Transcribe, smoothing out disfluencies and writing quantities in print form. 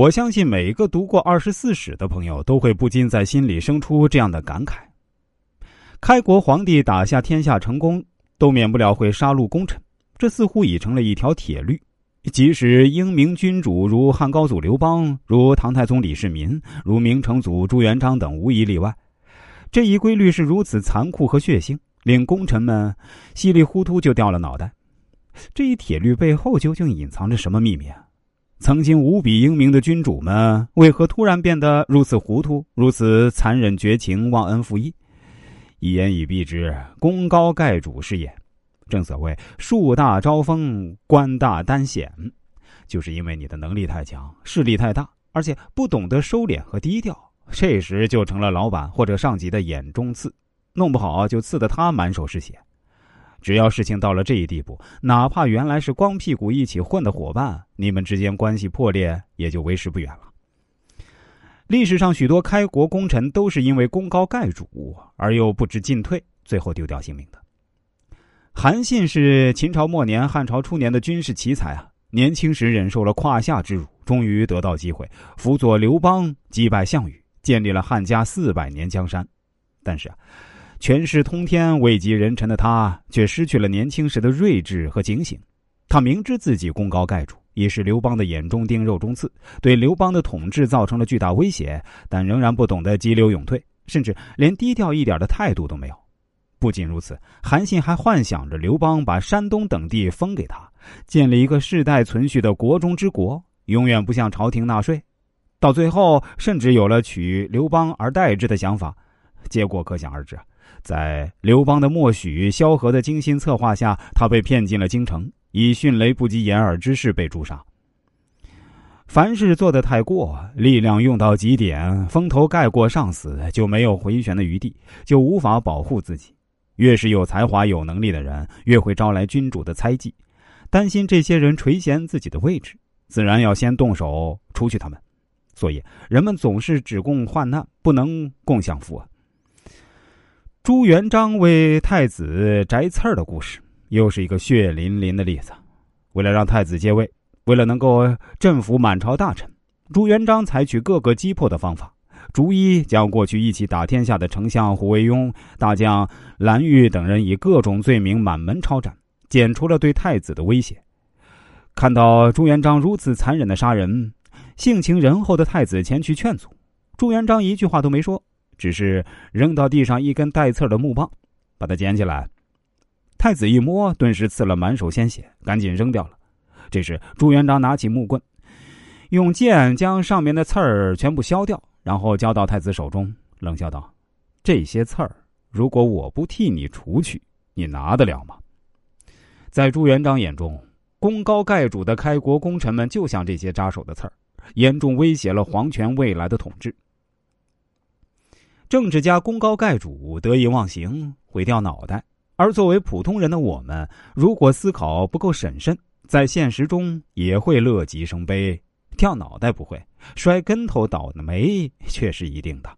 我相信每一个读过《24史》的朋友，都会不禁在心里生出这样的感慨：开国皇帝打下天下成功，都免不了会杀戮功臣，这似乎已成了一条铁律。即使英明君主如汉高祖刘邦、如唐太宗李世民、如明成祖朱元璋等无一例外，这一规律是如此残酷和血腥，令功臣们稀里糊涂就掉了脑袋。这一铁律背后究竟隐藏着什么秘密啊？曾经无比英明的君主们，为何突然变得如此糊涂，如此残忍绝情，忘恩负义？一言以蔽之，功高盖主是也。正所谓树大招风，官大担险，就是因为你的能力太强，势力太大，而且不懂得收敛和低调，这时就成了老板或者上级的眼中刺，弄不好就刺得他满手是血。只要事情到了这一地步，哪怕原来是光屁股一起混的伙伴，你们之间关系破裂也就为时不远了。历史上许多开国功臣都是因为功高盖主而又不知进退，最后丢掉性命的。韩信是秦朝末年、汉朝初年的军事奇才啊！年轻时忍受了胯下之辱，终于得到机会，辅佐刘邦击败项羽，建立了汉家400年江山。但是权势通天、位极人臣的他，却失去了年轻时的睿智和警醒。他明知自己功高盖主，已是刘邦的眼中钉、肉中刺，对刘邦的统治造成了巨大威胁，但仍然不懂得急流勇退，甚至连低调一点的态度都没有。不仅如此，韩信还幻想着刘邦把山东等地封给他，建立一个世代存续的国中之国，永远不向朝廷纳税。到最后，甚至有了取刘邦而代之的想法，结果可想而知。在刘邦的默许、萧何的精心策划下，他被骗进了京城，以迅雷不及掩耳之势被诛杀。凡事做得太过，力量用到极点，风头盖过上司，就没有回旋的余地，就无法保护自己。越是有才华有能力的人，越会招来君主的猜忌，担心这些人垂涎自己的位置，自然要先动手除去他们。所以人们总是只共患难，不能共享福啊。朱元璋为太子摘刺儿的故事又是一个血淋淋的例子。为了让太子接位，为了能够镇服满朝大臣，朱元璋采取各个击破的方法，逐一将过去一起打天下的丞相胡惟庸、大将蓝玉等人以各种罪名满门抄斩，剪除了对太子的威胁。看到朱元璋如此残忍的杀人，性情仁厚的太子前去劝阻，朱元璋一句话都没说，只是扔到地上一根带刺的木棒，把它捡起来。太子一摸，顿时刺了满手鲜血，赶紧扔掉了。这时朱元璋拿起木棍，用剑将上面的刺儿全部削掉，然后交到太子手中，冷笑道：“这些刺儿，如果我不替你除去，你拿得了吗？”在朱元璋眼中，功高盖主的开国功臣们就像这些扎手的刺儿，严重威胁了皇权未来的统治。政治家功高盖主，得意忘形，毁掉脑袋；而作为普通人的我们，如果思考不够审慎，在现实中也会乐极生悲。掉脑袋不会，摔跟头倒霉却是一定的。